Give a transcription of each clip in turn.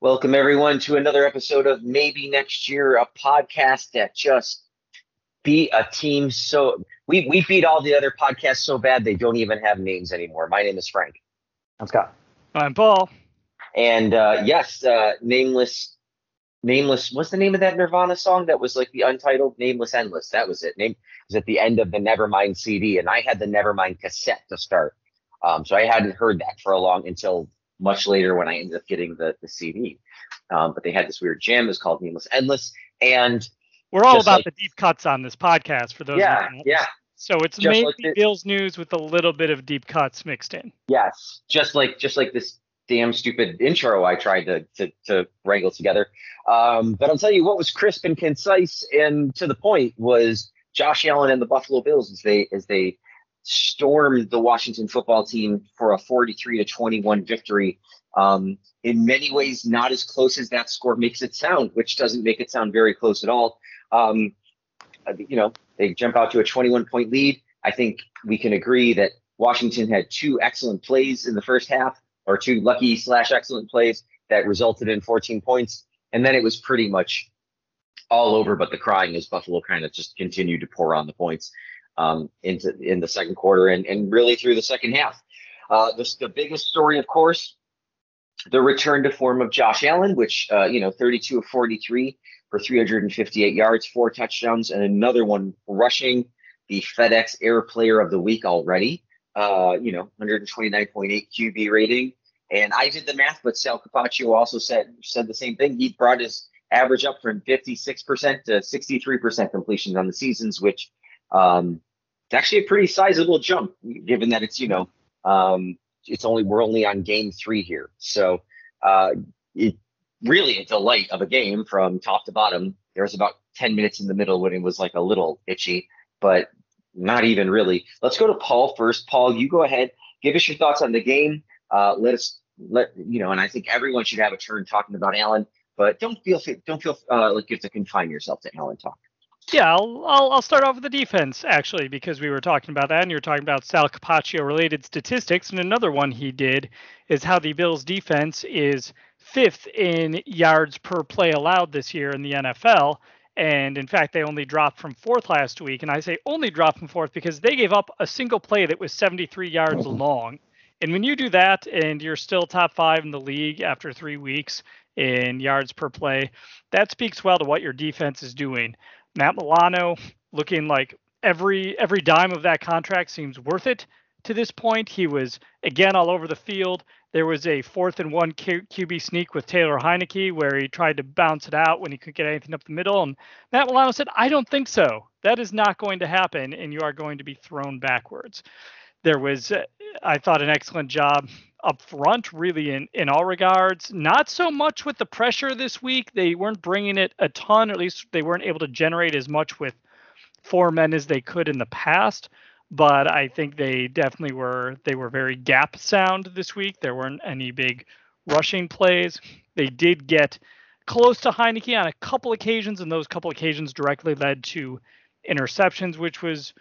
Welcome, everyone, to another episode of Maybe Next Year, a podcast that just beat a team. So we beat all the other podcasts so bad they don't even have names anymore. My name is Frank. I'm Scott. I'm Paul. And Nameless. What's the name of that Nirvana song that was like the untitled Nameless Endless? That was it. Name was at the end of the Nevermind CD, and I had the Nevermind cassette to start. So I hadn't heard that for a long until much later when I ended up getting the CD. But they had this weird jam. It was called Nameless Endless, and we're all about the deep cuts on this podcast for those. Yeah. So it's just mainly Bills news with a little bit of deep cuts mixed in. Yes, just like this damn stupid intro I tried to wrangle together. But I'll tell you what was crisp and concise and to the point was Josh Allen and the Buffalo Bills as they stormed the Washington football team for a 43-21 victory. In many ways, not as close as that score makes it sound, which doesn't make it sound very close at all. They jump out to a 21-point lead. I think we can agree that Washington had two excellent plays in the first half, or two lucky/excellent plays that resulted in 14 points. And then it was pretty much all over but the crying as Buffalo kind of just continued to pour on the points in the second quarter and really through the second half. The biggest story, of course, the return to form of Josh Allen, which, 32 of 43 for 358 yards, 4 touchdowns, and another one rushing, the FedEx Air Player of the Week already. 129.8 QB rating. And I did the math, but Sal Capaccio also said the same thing. He brought his average up from 56% to 63% completions on the seasons, which it's actually a pretty sizable jump given that it's, we're only on game 3 here. So it really a delight of a game from top to bottom. There was about 10 minutes in the middle when it was like a little itchy, but not even really. Let's go to Paul first. Paul, you go ahead. Give us your thoughts on the game. And I think everyone should have a turn talking about Allen, but don't feel like you have to confine yourself to Allen talk. Yeah, I'll start off with the defense actually, because we were talking about that, and you're talking about Sal Capaccio related statistics. And another one he did is how the Bills defense is 5th in yards per play allowed this year in the NFL. And in fact, they only dropped from 4th last week. And I say only dropped from 4th because they gave up a single play that was 73 yards long. And when you do that and you're still top 5 in the league after 3 weeks in yards per play, that speaks well to what your defense is doing. Matt Milano looking like every dime of that contract seems worth it to this point. He was, again, all over the field. There was a 4th-and-1 QB sneak with Taylor Heinicke where he tried to bounce it out when he couldn't get anything up the middle. And Matt Milano said, I don't think so. That is not going to happen, and you are going to be thrown backwards. There was, I thought, an excellent job up front, really, in all regards. Not so much with the pressure this week. They weren't bringing it a ton, or at least they weren't able to generate as much with 4 men as they could in the past. But I think they definitely were. They were very gap sound this week. There weren't any big rushing plays. They did get close to Heinicke on a couple occasions, and those couple occasions directly led to interceptions, which was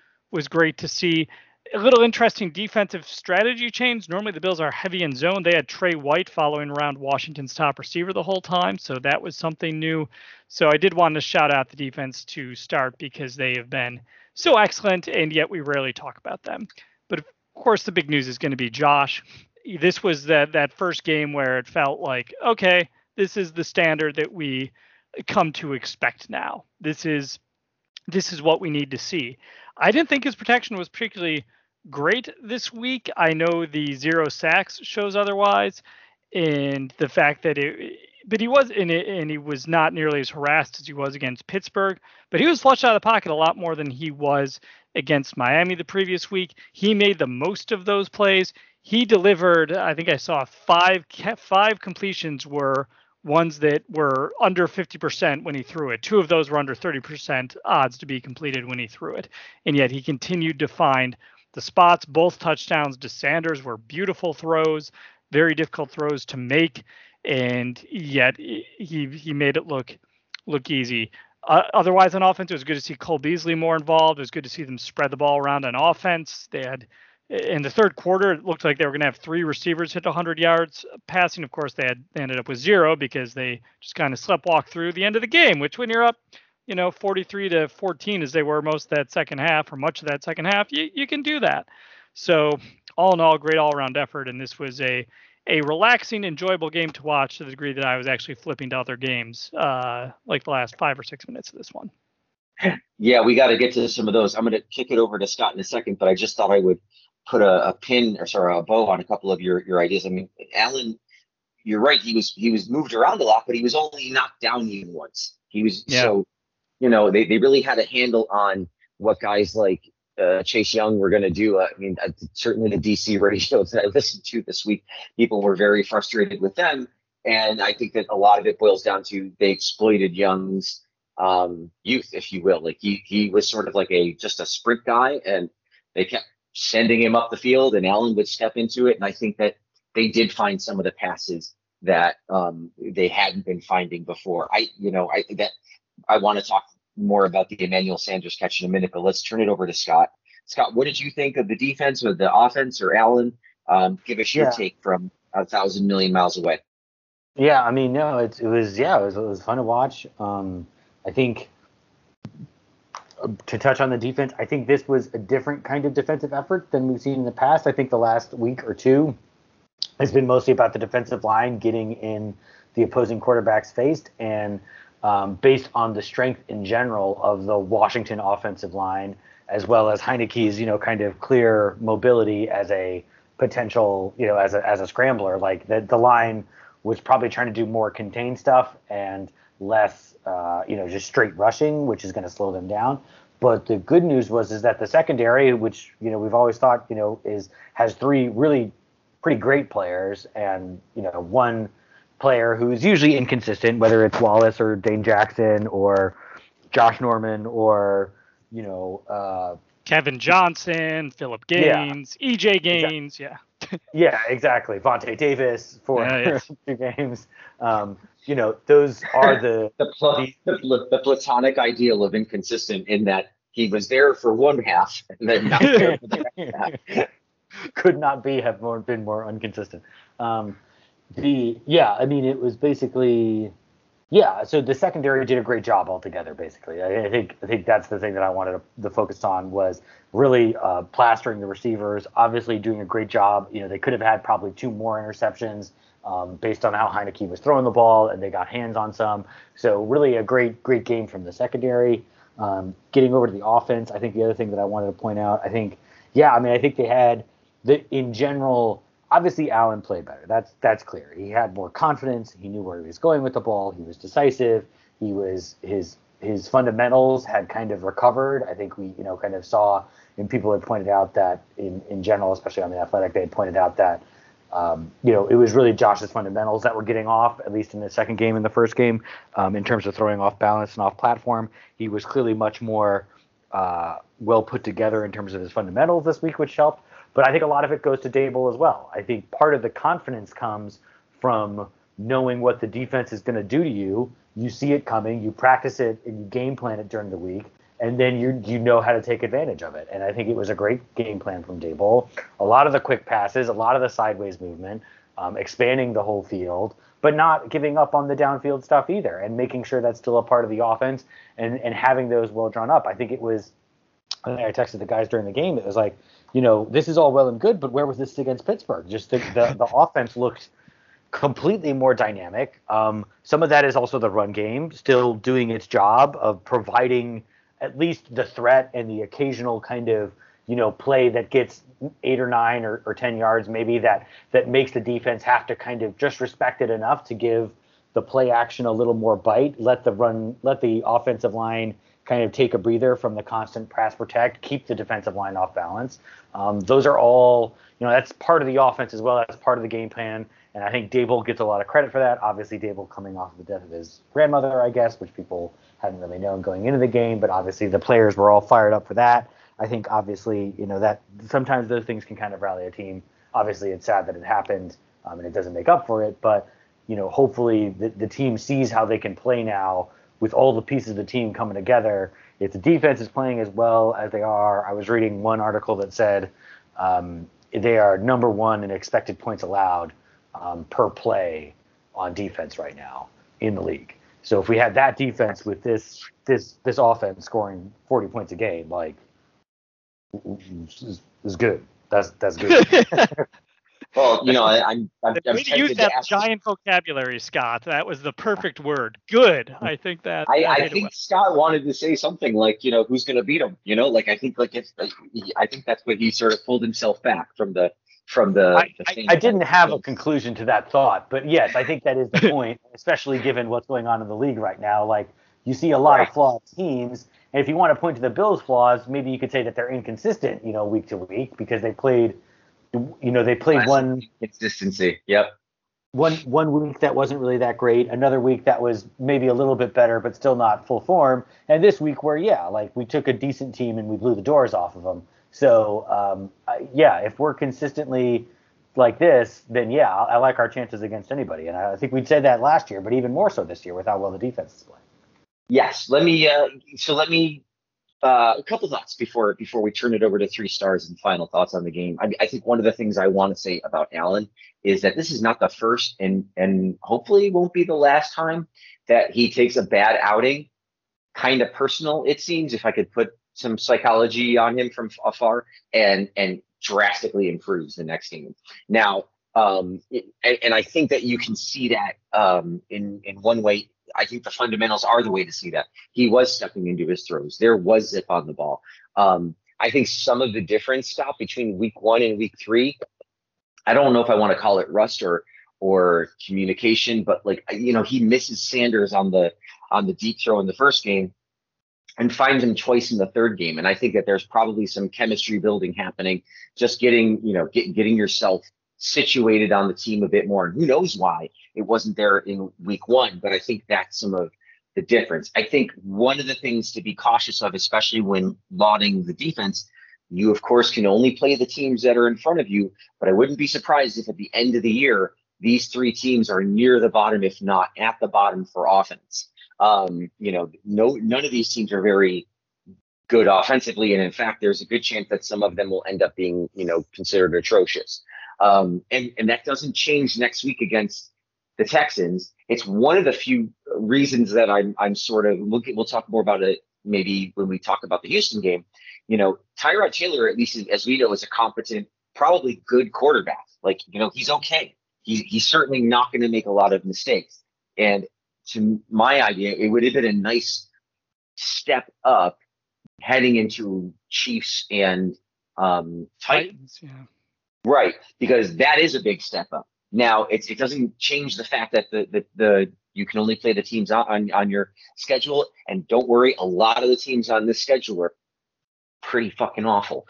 great to see. A little interesting defensive strategy change. Normally the Bills are heavy in zone. They had Trey White following around Washington's top receiver the whole time, so that was something new. So I did want to shout out the defense to start because they have been so excellent, and yet we rarely talk about them. But, of course, the big news is going to be Josh. This was that first game where it felt like, okay, this is the standard that we come to expect now. This is what we need to see. I didn't think his protection was particularly great this week. I know the 0 sacks shows otherwise, and the fact that he was not nearly as harassed as he was against Pittsburgh, but he was flushed out of the pocket a lot more than he was against Miami the previous week. He made the most of those plays. He delivered, I think I saw five completions were ones that were under 50% when he threw it. 2 of those were under 30% odds to be completed when he threw it. And yet he continued to find the spots. Both touchdowns to Sanders were beautiful throws, very difficult throws to make. And yet he made it look easy. Otherwise, on offense, it was good to see Cole Beasley more involved. It was good to see them spread the ball around on offense. They had in the third quarter, it looked like they were going to have three receivers hit 100 yards passing. Of course, they ended up with zero because they just kind of sleepwalk through the end of the game, which when you're up, 43-14 as they were most of that second half or much of that second half, you can do that. So all in all, great all around effort. And this was a relaxing, enjoyable game to watch to the degree that I was actually flipping to other games like the last 5 or 6 minutes of this one. Yeah, we got to get to some of those. I'm going to kick it over to Scott in a second, but I just thought I would put a bow on a couple of your ideas. I mean, Allen, you're right. He was moved around a lot, but he was only knocked down even once. They really had a handle on what guys like Chase Young were going to do. Certainly the DC radios that I listened to this week, people were very frustrated with them. And I think that a lot of it boils down to they exploited Young's youth, if you will. Like he was sort of like just a sprint guy, and they kept sending him up the field, and Allen would step into it. And I think that they did find some of the passes that they hadn't been finding before. I want to talk more about the Emmanuel Sanders catch in a minute, but let's turn it over to Scott. Scott, what did you think of the defense or the offense or Allen? Give us your take from 1,000 million miles away. Yeah, it was fun to watch. I think to touch on the defense, I think this was a different kind of defensive effort than we've seen in the past. I think the last week or two has been mostly about the defensive line getting in the opposing quarterback's face, and based on the strength in general of the Washington offensive line, as well as Heinicke's, kind of clear mobility as a potential, as a scrambler, like the line was probably trying to do more contained stuff and less, just straight rushing, which is going to slow them down. But the good news is that the secondary, which, we've always thought, has three really pretty great players and, one player who's usually inconsistent, whether it's Wallace or Dane Jackson or Josh Norman or, Kevin Johnson, Phillip Gaines, EJ Gaines. Yeah, exactly. Vontae Davis for two games. Those are the platonic ideal of inconsistent, in that he was there for one half and then not there for the other half. Could not have been more inconsistent. It was basically, so the secondary did a great job altogether, basically. I think that's the thing that I wanted to focus on, was really plastering the receivers, obviously doing a great job. They could have had probably two more interceptions based on how Heinicke was throwing the ball, and they got hands on some. So really a great, great game from the secondary. Getting over to the offense, I think the other thing that I wanted to point out, I think they had, in general, obviously Allen played better. That's clear. He had more confidence. He knew where he was going with the ball. He was decisive. He was his fundamentals had kind of recovered. I think we kind of saw, and people had pointed out that in general, especially on The Athletic, they had pointed out that it was really Josh's fundamentals that were getting off, at least in the second game and the first game, in terms of throwing off balance and off platform. He was clearly much more well put together in terms of his fundamentals this week, which helped. But I think a lot of it goes to Daboll as well. I think part of the confidence comes from knowing what the defense is going to do to you. You see it coming, you practice it, and you game plan it during the week, and then you know how to take advantage of it. And I think it was a great game plan from Daboll. A lot of the quick passes, a lot of the sideways movement, expanding the whole field, but not giving up on the downfield stuff either, and making sure that's still a part of the offense, and having those well drawn up. I think it was, I texted the guys during the game, it was like, this is all well and good, but where was this against Pittsburgh? Just the offense looked completely more dynamic. Some of that is also the run game still doing its job of providing at least the threat and the occasional kind of, play that gets 8 or 9 or 10 yards, maybe that makes the defense have to kind of just respect it enough to give the play action a little more bite, let the offensive line kind of take a breather from the constant pass protect, keep the defensive line off balance. Those are all, that's part of the offense as well. That's part of the game plan. And I think Daboll gets a lot of credit for that. Obviously, Daboll coming off of the death of his grandmother, I guess, which people hadn't really known going into the game. But obviously, the players were all fired up for that. I think, obviously, that sometimes those things can kind of rally a team. Obviously, it's sad that it happened, and it doesn't make up for it. But, hopefully the team sees how they can play now, with all the pieces of the team coming together. If the defense is playing as well as they are, I was reading one article that said They are number one in expected points allowed per play on defense right now in the league. So if we had that defense with this offense scoring 40 points a game, like, is good. That's good. Well, you know, I'm tempted use that to ask giant vocabulary, Scott. That was the perfect word. Good. I think that. I think Scott wanted to say something like, you know, who's going to beat him? You know, like I think that's what he sort of pulled himself back from the. I didn't have a conclusion to that thought, but yes, I think that is the point, especially given what's going on in the league right now. Like, you see a lot of flawed teams, and if you want to point to the Bills' flaws, maybe you could say that they're inconsistent, you know, week to week because they played. You know, they played one consistency. Yep. One week that wasn't really that great. Another week that was maybe a little bit better, but still not full form. And this week where, yeah, like we took a decent team and we blew the doors off of them. So, yeah, if we're consistently like this, then, yeah, I like our chances against anybody. And I think we'd say that last year, but even more so this year with how well the defense is playing. Yes. Let me a couple thoughts before we turn it over to three stars and final thoughts on the game. I think one of the things I want to say about Allen is that this is not the first and hopefully won't be the last time that he takes a bad outing, kind of personal, it seems, if I could put some psychology on him from afar, and drastically improves the next game. Now, and I think that you can see that in one way. I think the fundamentals are the way to see that. He was stepping into his throws. There was zip on the ball. I think some of the difference, Scott, between week one and week three, I don't know if I want to call it rust or communication, but, like, you know, he misses Sanders on the deep throw in the first game and finds him twice in the third game. And I think that there's probably some chemistry building happening, just getting yourself situated on the team a bit more. And who knows why it wasn't there in week one, but I think that's some of the difference. I think one of the things to be cautious of, especially when lauding the defense, you of course can only play the teams that are in front of you, but I wouldn't be surprised if at the end of the year, these three teams are near the bottom, if not at the bottom for offense. None of these teams are very good offensively. And in fact, there's a good chance that some of them will end up being, you know, considered atrocious. And that doesn't change next week against the Texans. It's one of the few reasons that I'm sort of, we'll talk more about it maybe when we talk about the Houston game. You know, Tyrod Taylor, at least as we know, is a competent, probably good quarterback. Like, you know, he's okay. He's certainly not going to make a lot of mistakes. And to my idea, it would have been a nice step up heading into Chiefs and Titans. Yeah. Right, because that is a big step up. Now, it doesn't change the fact that the you can only play the teams on your schedule. And don't worry, a lot of the teams on this schedule are pretty fucking awful.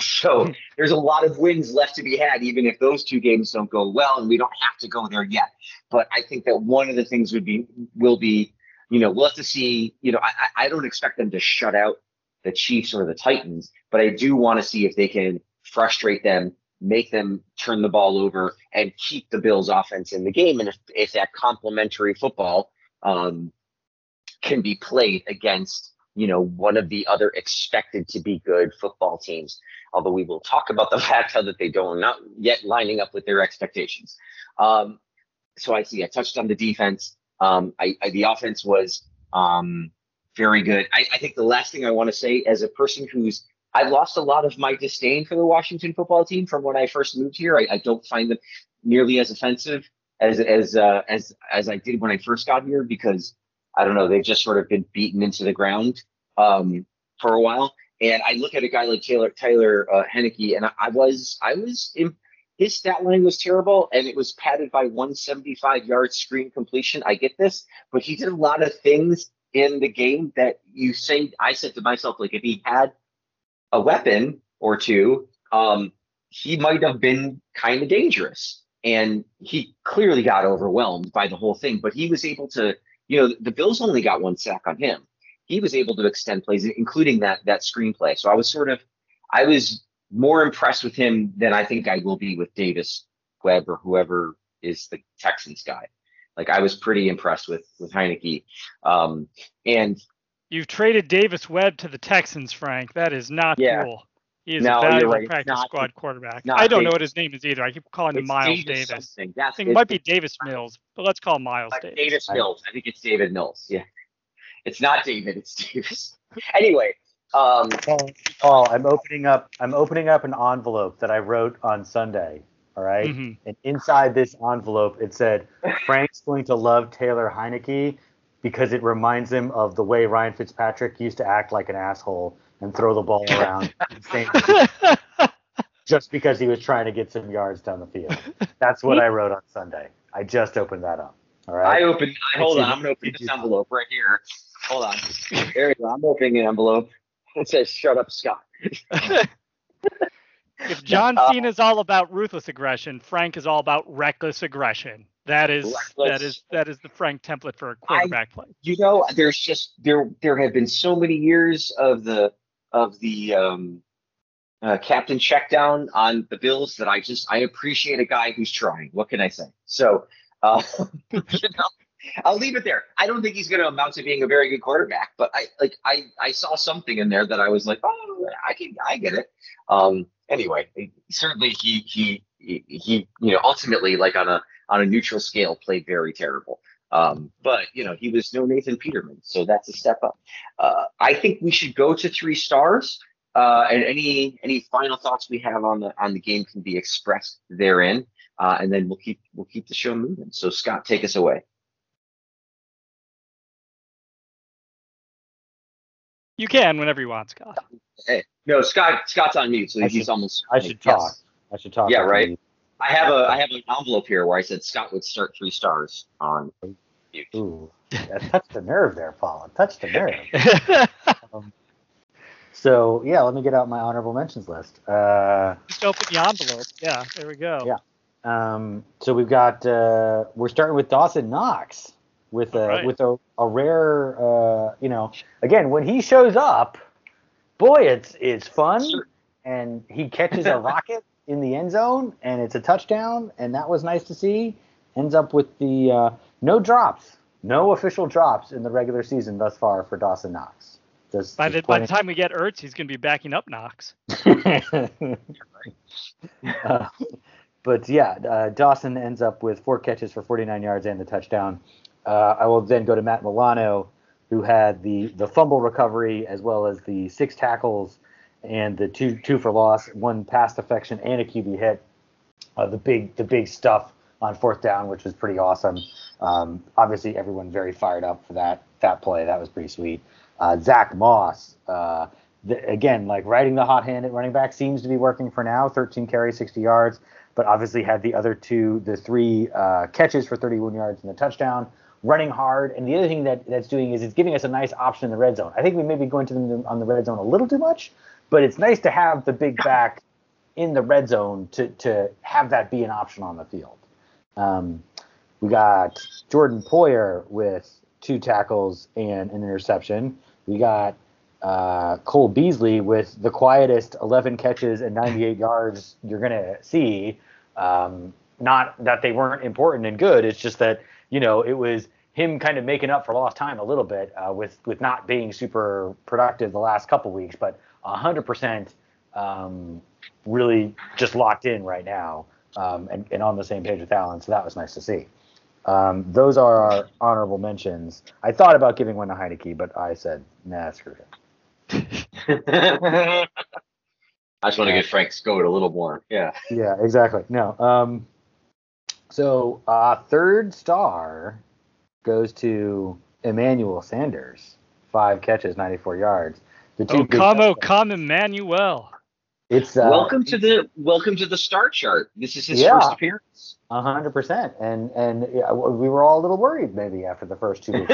So there's a lot of wins left to be had, even if those two games don't go well, and we don't have to go there yet. But I think that one of the things will be, you know, we'll have to see. You know, I don't expect them to shut out the Chiefs or the Titans, but I do want to see if they can frustrate them, make them turn the ball over, and keep the Bills offense in the game. And if that complementary football can be played against, you know, one of the other expected to be good football teams, although we will talk about the fact that they don't not yet lining up with their expectations. So I see, I touched on the defense. The offense was very good. I think the last thing I want to say, as a person who's, I lost a lot of my disdain for the Washington football team from when I first moved here. I don't find them nearly as offensive as I did when I first got here, because I don't know, they've just sort of been beaten into the ground for a while. And I look at a guy like Taylor Heinicke, and his stat line was terrible, and it was padded by 175-yard screen completion. I get this, but he did a lot of things in the game that you say. I said to myself, like, if he had a weapon or two, he might have been kind of dangerous. And he clearly got overwhelmed by the whole thing, but he was able to, you know, the Bills only got one sack on him. He was able to extend plays, including that screenplay. So I was more impressed with him than I think I will be with Davis, Webb, or whoever is the Texans guy. Like, I was pretty impressed with Heinicke. And you've traded Davis Webb to the Texans, Frank. That is not cool. He's a valuable practice squad quarterback. I don't know what his name is either. I keep calling him Miles Davis. I think it might be Davis Mills, but let's call him Miles Davis. Davis Mills. I think it's David Mills. Yeah. It's not David. It's Davis. Anyway. Paul, I'm opening up an envelope that I wrote on Sunday. All right. Mm-hmm. And inside this envelope, it said, Frank's going to love Taylor Heinicke because it reminds him of the way Ryan Fitzpatrick used to act like an asshole and throw the ball around just because he was trying to get some yards down the field. That's what I wrote on Sunday. I just opened that up. All right. Hold on. I'm going to open this envelope right here. Hold on. There you go. I'm opening an envelope. It says, shut up, Scott. If John Cena is all about ruthless aggression, Frank is all about reckless aggression. That is the Frank template for a quarterback play. You know, there's just there have been so many years of the captain checkdown on the Bills that I appreciate a guy who's trying. What can I say? So you know, I'll leave it there. I don't think he's going to amount to being a very good quarterback, but I saw something in there that I was like, oh, I get it. Anyway, certainly he you know, ultimately, like on a neutral scale, played very terrible. But you know, he was no Nathan Peterman, so that's a step up. I think we should go to 3 stars. And any final thoughts we have on the game can be expressed therein, and then we'll keep the show moving. So Scott, take us away. You can whenever you want, Scott. Hey, no, Scott's on mute, so I should talk. Yeah, right. Mute. I have an envelope here where I said Scott would start 3 stars on mute. Ooh, that touched the nerve there, Paul. It touched the nerve. So yeah, let me get out my honorable mentions list. Just open the envelope. Yeah, there we go. Yeah. So we've got we're starting with Dawson Knox. With a rare, you know, again, when he shows up, boy, it's fun. Sure. And he catches a rocket in the end zone, and it's a touchdown, and that was nice to see. Ends up with the no official drops in the regular season thus far for Dawson Knox. By the time we get Ertz, he's going to be backing up Knox. But yeah, Dawson ends up with 4 catches for 49 yards and the touchdown. I will then go to Matt Milano, who had the fumble recovery as well as the 6 tackles and the 2 for loss, 1 pass deflection and a QB hit. The big stuff on 4th down, which was pretty awesome. Obviously, everyone very fired up for that play. That was pretty sweet. Zach Moss, again, like riding the hot hand at running back seems to be working for now. 13 carries, 60 yards, but obviously had the other 3 catches for 31 yards and the touchdown. Running hard, and the other thing that's doing is it's giving us a nice option in the red zone. I think we may be going to them on the red zone a little too much, but it's nice to have the big back in the red zone to have that be an option on the field. We got Jordan Poyer with 2 tackles and an interception. We got Cole Beasley with the quietest 11 catches and 98 yards you're going to see. Not that they weren't important and good, it's just that, you know, it was him kind of making up for lost time a little bit with not being super productive the last couple weeks, but 100% really just locked in right now and on the same page with Allen. So that was nice to see. Those are our honorable mentions. I thought about giving one to Heinicke, but I said, nah, screw it. I just want to get Frank's goat a little more. Yeah. Yeah, exactly. No. So 3rd star goes to Emmanuel Sanders, 5 catches, 94 yards. Come Emmanuel. It's welcome to the star chart. This is his first appearance. 100%, and yeah, we were all a little worried maybe after the first 2 weeks.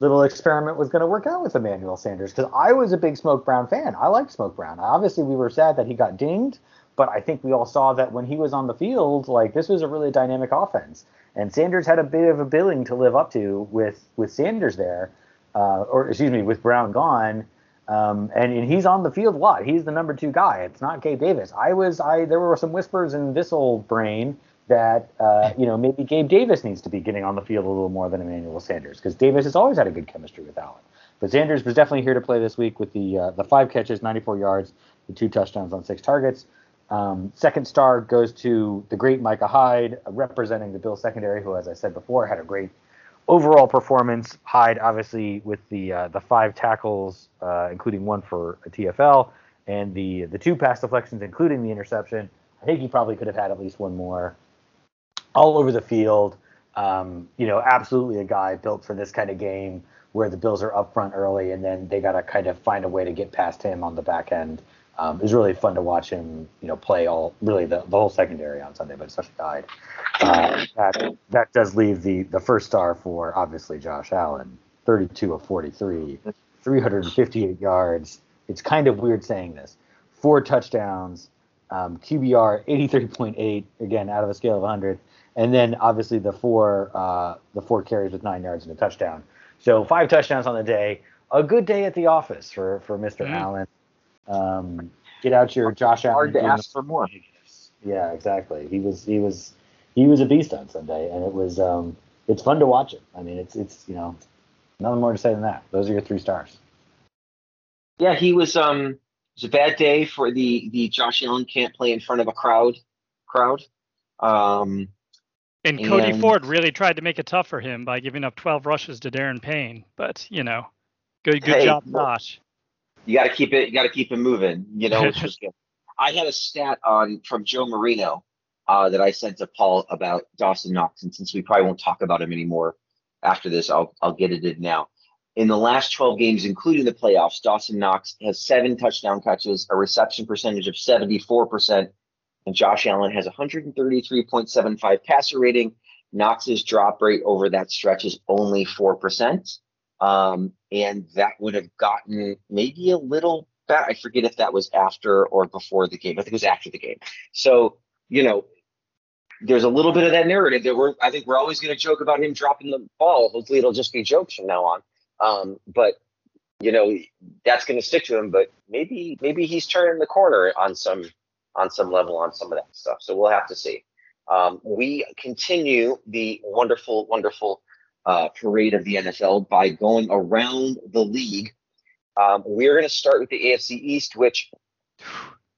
Little experiment was going to work out with Emmanuel Sanders because I was a big Smoke Brown fan. I liked Smoke Brown. Obviously, we were sad that he got dinged. But I think we all saw that when he was on the field, like this was a really dynamic offense. And Sanders had a bit of a billing to live up to with Sanders there, with Brown gone. And he's on the field a lot. He's the number 2 guy. It's not Gabe Davis. There were some whispers in this old brain that, you know, maybe Gabe Davis needs to be getting on the field a little more than Emmanuel Sanders because Davis has always had a good chemistry with Allen. But Sanders was definitely here to play this week with the 5 catches, 94 yards, and 2 touchdowns on 6 targets. Second star goes to the great Micah Hyde, representing the Bills secondary, who, as I said before, had a great overall performance. Hyde, obviously, with the 5 tackles, including one for a TFL, and the 2 pass deflections, including the interception. I think he probably could have had at least one more. All over the field, absolutely a guy built for this kind of game where the Bills are up front early, and then they got to kind of find a way to get past him on the back end. It was really fun to watch him, play the whole secondary on Sunday, but it's such a guide. That does leave the first star for, obviously, Josh Allen, 32 of 43, 358 yards. It's kind of weird saying this. 4 touchdowns, QBR 83.8, again, out of a scale of 100. And then, obviously, the four carries with 9 yards and a touchdown. So 5 touchdowns on the day. A good day at the office for Mr. Allen. Get out your Josh Allen. Hard to ask for more. Yeah, exactly. He was a beast on Sunday, and it was it's fun to watch it. I mean, it's nothing more to say than that. Those are your 3 stars. Yeah, he was. It was a bad day for the Josh Allen can't play in front of a crowd. And Cody Ford really tried to make it tough for him by giving up 12 rushes to Darren Payne, but good job, Josh. You got to keep it. You got to keep him moving. Which was good. I had a stat from Joe Marino that I sent to Paul about Dawson Knox, and since we probably won't talk about him anymore after this, I'll get it in now. In the last 12 games, including the playoffs, Dawson Knox has 7 touchdown catches, a reception percentage of 74%, and Josh Allen has 133.75 passer rating. Knox's drop rate over that stretch is only 4%. And that would have gotten maybe a little bad. I forget if that was after or before the game. I think it was after the game. So, there's a little bit of that narrative that I think we're always going to joke about him dropping the ball. Hopefully it'll just be jokes from now on. But that's going to stick to him, but maybe he's turning the corner on some level on some of that stuff. So we'll have to see. We continue the wonderful, wonderful, parade of the NFL by going around the league. We're going to start with the AFC East, which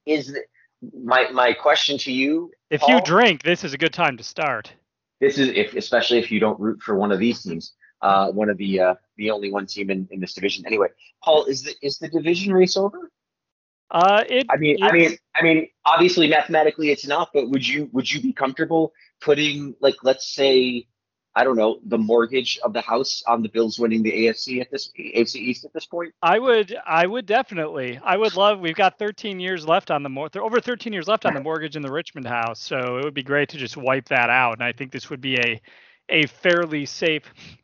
is my question to you. If Paul, you drink, this is a good time to start. This is especially if you don't root for one of these teams, one of the only one team in this division. Anyway, Paul, is the division race over? I mean, obviously mathematically it's not, but would you be comfortable putting, like, let's say, I don't know, the mortgage of the house on the Bills winning the AFC East at this point? I would definitely. I would love. We've got 13 years left on the over 13 years left on the mortgage in the Richmond house, so it would be great to just wipe that out. And I think this would be a fairly safe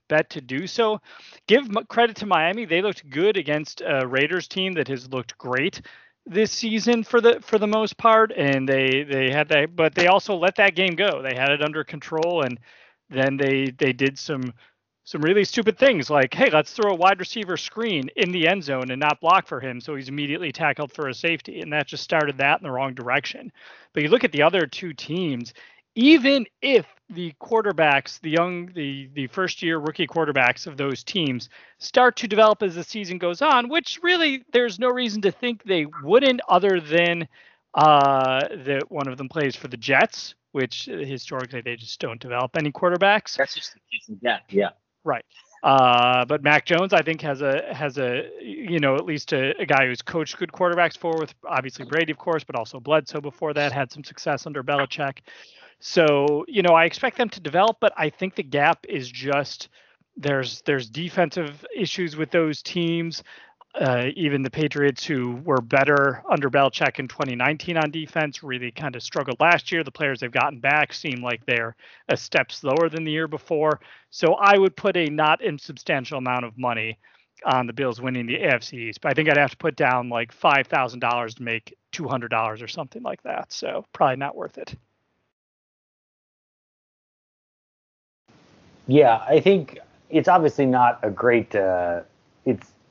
bet to do so. Give credit to Miami; they looked good against a Raiders team that has looked great this season for the most part, and they had that, but they also let that game go. They had it under control and. Then they did some really stupid things like, hey, let's throw a wide receiver screen in the end zone and not block for him. So he's immediately tackled for a safety. And that just started that in the wrong direction. But you look at the other two teams, even if the quarterbacks, the first year rookie quarterbacks of those teams start to develop as the season goes on, which really there's no reason to think they wouldn't, other than that one of them plays for the Jets, which historically they just don't develop any quarterbacks. That's just the case in depth, yeah. Right. But Mac Jones, I think, has at least a guy who's coached good quarterbacks for, with obviously Brady, of course, but also Bledsoe before that, had some success under Belichick. So, I expect them to develop, but I think the gap is just there's defensive issues with those teams. Even the Patriots, who were better under Belichick in 2019 on defense, really kind of struggled last year. The players they've gotten back seem like they're a step slower than the year before. So I would put a not insubstantial amount of money on the Bills winning the AFC East. But I think I'd have to put down like $5,000 to make $200 or something like that. So probably not worth it. Yeah, I think it's obviously not a great...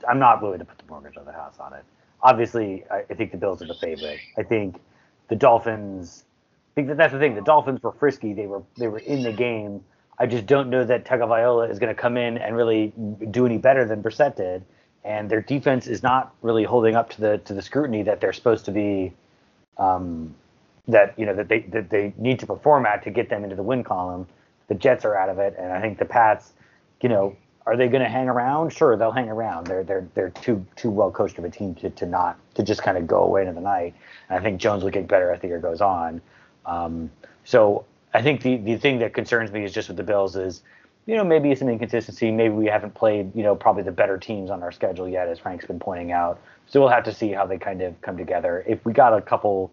I'm not willing to put the mortgage on the house on it. Obviously, I think the Bills are the favorite. I think the Dolphins. I think that's the thing. The Dolphins were frisky. They were in the game. I just don't know that Tagovailoa is going to come in and really do any better than Brissett did. and their defense is not really holding up to the scrutiny that they're supposed to be, that they need to perform at to get them into the win column. The Jets are out of it, and I think the Pats, are they going to hang around? Sure, they'll hang around. They're too well coached of a team to just kind of go away into the night. And I think Jones will get better as the year goes on. So I think the thing that concerns me is just with the Bills is, maybe some inconsistency. Maybe we haven't played, probably the better teams on our schedule yet, as Frank's been pointing out. So we'll have to see how they kind of come together. If we got a couple,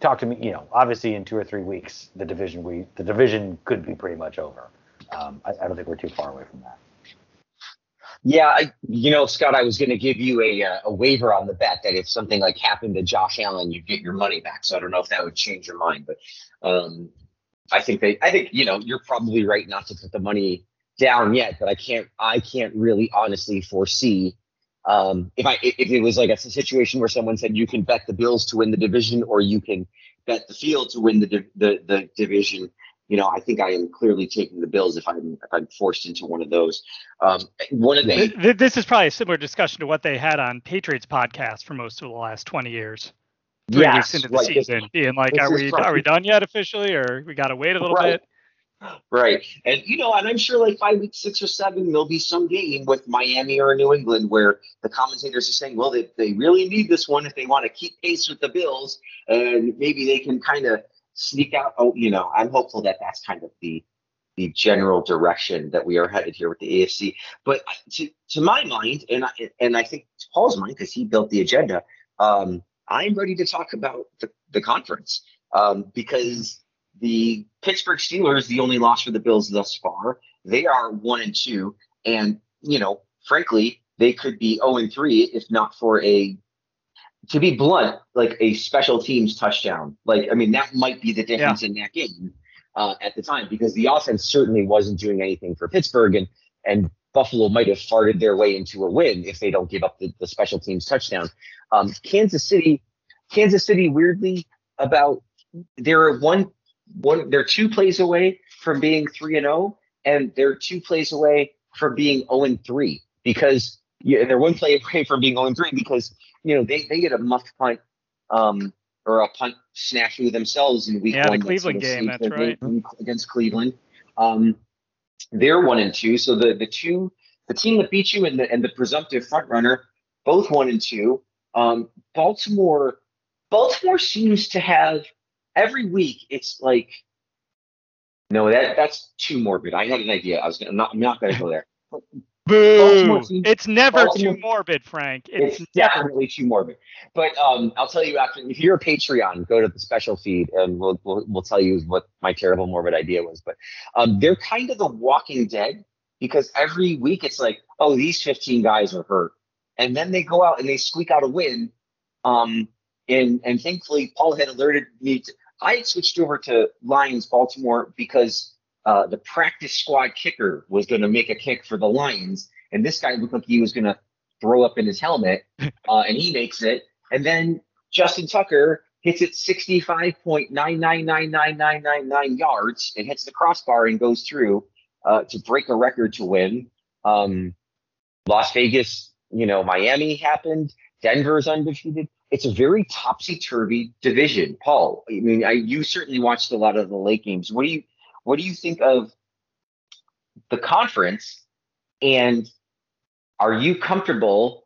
talk to me, obviously in 2 or 3 weeks, the division could be pretty much over. I don't think we're too far away from that. Yeah, Scott, I was going to give you a waiver on the bet that if something like happened to Josh Allen, you'd get your money back. So I don't know if that would change your mind, but I think you're probably right not to put the money down yet. But I can't really honestly foresee if it was like a situation where someone said you can bet the Bills to win the division or you can bet the field to win the division. I think I am clearly taking the Bills if I'm forced into one of those. This is probably a similar discussion to what they had on Patriots podcast for most of the last 20 years. 3 weeks into the season, being like, are we done yet officially, or we got to wait a little bit? Right. And, and I'm sure like by week 6 or 7, there'll be some game with Miami or New England where the commentators are saying, well, they really need this one if they want to keep pace with the Bills, and maybe they can kind of sneak out. I'm hopeful that that's kind of the general direction that we are headed here with the AFC. But to my mind, and I think to Paul's mind, because he built the agenda, I'm ready to talk about the conference because the Pittsburgh Steelers, the only loss for the Bills thus far, they are 1-2, and frankly, they could be 0-3 if not for to be blunt, like a special teams touchdown. Like, I mean, that might be the difference in that game at the time, because the offense certainly wasn't doing anything for Pittsburgh, and Buffalo might have farted their way into a win if they don't give up the special teams touchdown. Kansas City, weirdly, they're 2 plays away from being 3-0, and they're 2 plays away from being 0-3 because. Yeah, and they're 1 play away from being 0-3 because, they get a muffed punt or a punt snafu themselves in week 1. Yeah, the Cleveland game, that's right. Against Cleveland. They're 1-2. So the team that beat you and the presumptive front runner, both 1-2. Baltimore seems to have every week it's like, no, that's too morbid. I had an idea. I'm not going to go there. Boo! It's never too morbid, Frank. It's definitely too morbid. But I'll tell you after. If you're a Patreon, go to the special feed, and we'll tell you what my terrible morbid idea was. But they're kind of the Walking Dead because every week it's like, oh, these 15 guys are hurt, and then they go out and they squeak out a win. And thankfully, Paul had alerted me. I had switched over to Lions Baltimore because. The practice squad kicker was going to make a kick for the Lions, and this guy looked like he was going to throw up in his helmet, and he makes it. And then Justin Tucker hits it 65.9999999 yards and hits the crossbar and goes through to break a record to win. Las Vegas, Miami happened. Denver's undefeated. It's a very topsy-turvy division. Paul, I mean, you certainly watched a lot of the late games. What do you think of the conference, and are you comfortable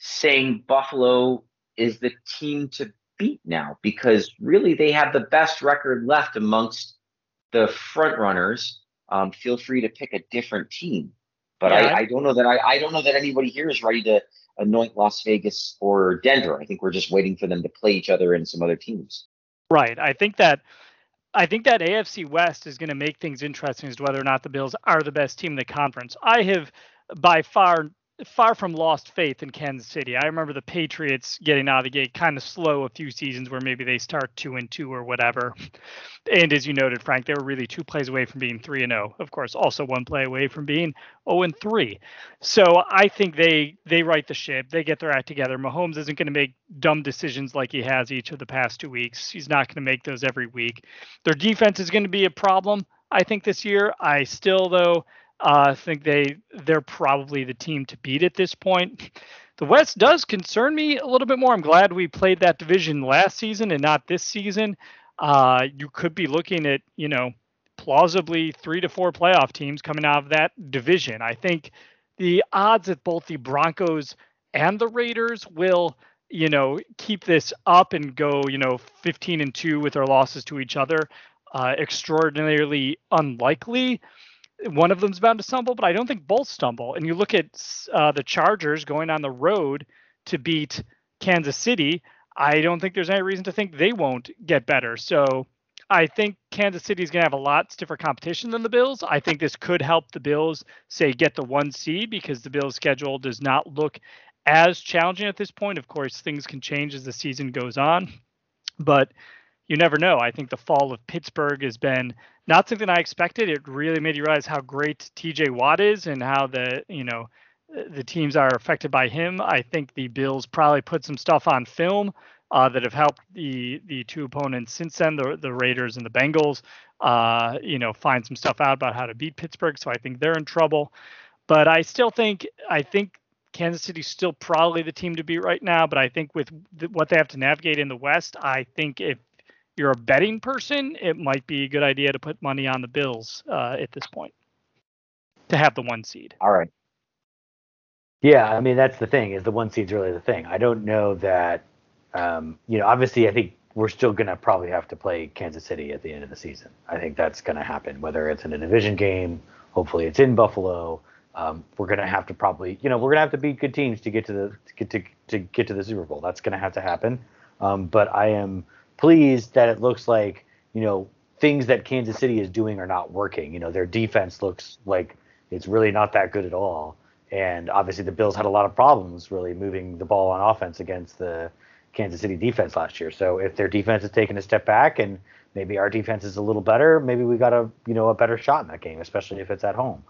saying Buffalo is the team to beat now? Because really they have the best record left amongst the front runners. Feel free to pick a different team, but yeah. I don't know that anybody here is ready to anoint Las Vegas or Denver. I think we're just waiting for them to play each other and some other teams. Right. I think that AFC West is going to make things interesting as to whether or not the Bills are the best team in the conference. I have by far from lost faith in Kansas City. I remember the Patriots getting out of the gate kind of slow a few seasons where maybe they start 2-2 or whatever. And as you noted, Frank, they were really 2 plays away from being 3-0. Of course, also 1 play away from being 0-3. So I think they right the ship. They get their act together. Mahomes isn't going to make dumb decisions like he has each of the past 2 weeks. He's not going to make those every week. Their defense is going to be a problem, I think, this year. I still, though, I think they're probably the team to beat at this point. The West does concern me a little bit more. I'm glad we played that division last season and not this season. You could be looking at, you know, plausibly 3 to 4 playoff teams coming out of that division. I think the odds that both the Broncos and the Raiders will, you know, keep this up and go, you know, 15-2 with their losses to each other, extraordinarily unlikely. One of them's bound to stumble, but I don't think both stumble. And you look at the Chargers going on the road to beat Kansas City. I don't think there's any reason to think they won't get better. So I think Kansas City is going to have a lot stiffer competition than the Bills. I think this could help the Bills, say, get the 1 seed because the Bills' schedule does not look as challenging at this point. Of course, things can change as the season goes on, but you never know. I think the fall of Pittsburgh has been not something I expected. It really made you realize how great TJ Watt is and how the teams are affected by him. I think the Bills probably put some stuff on film that have helped the two opponents since then, the Raiders and the Bengals, find some stuff out about how to beat Pittsburgh. So I think they're in trouble, but I still think, Kansas City's still probably the team to beat right now, but I think with what they have to navigate in the West, I think if you're a betting person, it might be a good idea to put money on the Bills at this point to have the 1 seed. All right. Yeah, I mean, that's the thing, is the 1 seed's really the thing. I don't know that, obviously I think we're still going to probably have to play Kansas City at the end of the season. I think that's going to happen, whether it's in a division game, hopefully it's in Buffalo. We're going to have to probably, we're going to have to beat good teams to get to the to get to the Super Bowl. That's going to have to happen. But I am pleased that it looks like, things that Kansas City is doing are not working. Their defense looks like it's really not that good at all. And obviously the Bills had a lot of problems really moving the ball on offense against the Kansas City defense last year. So if their defense is taking a step back and maybe our defense is a little better, maybe we got a better shot in that game, especially if it's at home.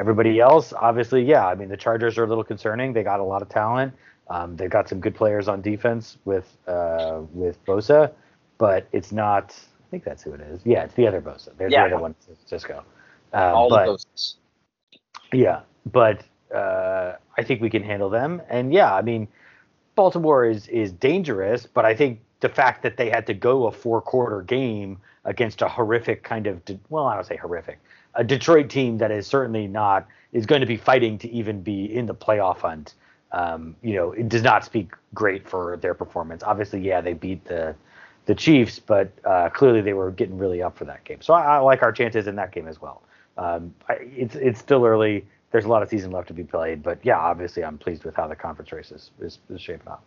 Everybody else, obviously, yeah. I mean, the Chargers are a little concerning. They got a lot of talent. They've got some good players on defense with Bosa, but it's not. I think that's who it is. Yeah, it's the other Bosa. The other one, Cisco. All the Bosas. Yeah, but I think we can handle them. And yeah, I mean, Baltimore is dangerous, but I think the fact that they had to go a 4-quarter game against a horrific kind of I don't say horrific. A Detroit team that is certainly not is going to be fighting to even be in the playoff hunt. It does not speak great for their performance. Obviously, yeah, they beat the Chiefs, but clearly they were getting really up for that game. So I like our chances in that game as well. It's still early. There's a lot of season left to be played, but yeah, obviously I'm pleased with how the conference race is shaping up.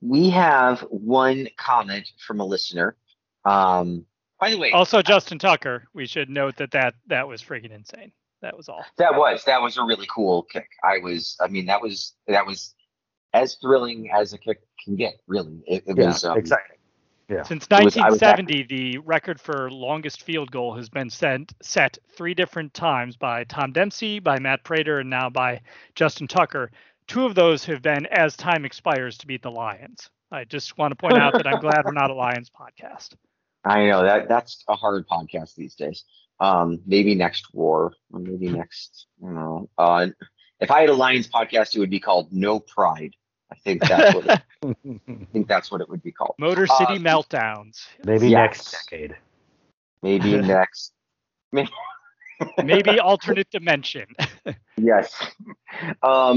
We have one comment from a listener. By the way, also Justin Tucker, we should note that was freaking insane. That was all. That was a really cool kick. That was as thrilling as a kick can get. Really, it was exciting. Yeah. Since 1970, the record for longest field goal has been set 3 different times by Tom Dempsey, by Matt Prater, and now by Justin Tucker. 2 of those have been as time expires to beat the Lions. I just want to point out that I'm glad we're not a Lions podcast. I know that's a hard podcast these days. Maybe next war, or maybe next, if I had a Lions podcast, it would be called No Pride. I think that's what it would be called. Motor City Meltdowns. Maybe next decade. Maybe next. Maybe alternate dimension. Yes.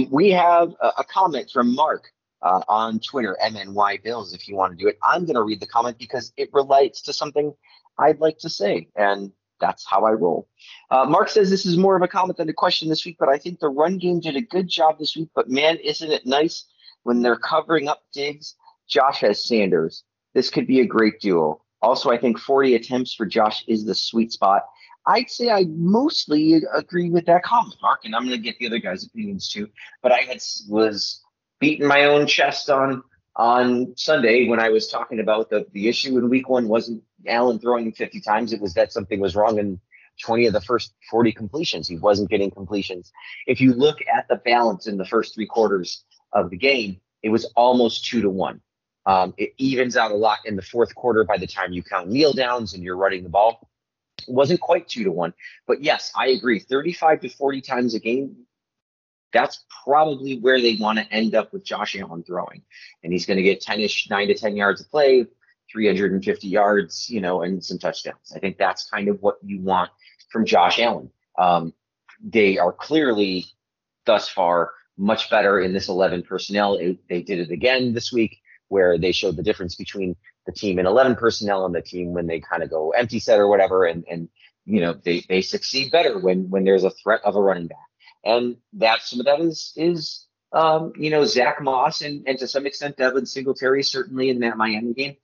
We have a comment from Mark. On Twitter, MNY Bills, if you want to do it. I'm going to read the comment because it relates to something I'd like to say, and that's how I roll. Mark says, this is more of a comment than a question this week, but I think the run game did a good job this week, but man, isn't it nice when they're covering up Diggs? Josh has Sanders. This could be a great duo. Also, I think 40 attempts for Josh is the sweet spot. I'd say I mostly agree with that comment, Mark, and I'm going to get the other guys' opinions too, but I was beating my own chest on Sunday when I was talking about the issue in week 1 wasn't Allen throwing 50 times. It was that something was wrong in 20 of the first 40 completions. He wasn't getting completions. If you look at the balance in the first 3 quarters of the game, it was almost 2-1. It evens out a lot in the 4th quarter by the time you count kneel downs and you're running the ball. It wasn't quite 2-1, but yes, I agree. 35 to 40 times a game, that's probably where they want to end up with Josh Allen throwing. And he's going to get 10-ish, 9 to 10 yards of play, 350 yards, you know, and some touchdowns. I think that's kind of what you want from Josh Allen. They are clearly, thus far, much better in this 11 personnel. They did it again this week, where they showed the difference between the team in 11 personnel and the team when they kind of go empty set or whatever. And you know, they succeed better when there's a threat of a running back. And that some of that is you know, Zach Moss and to some extent Devin Singletary, certainly in that Miami game,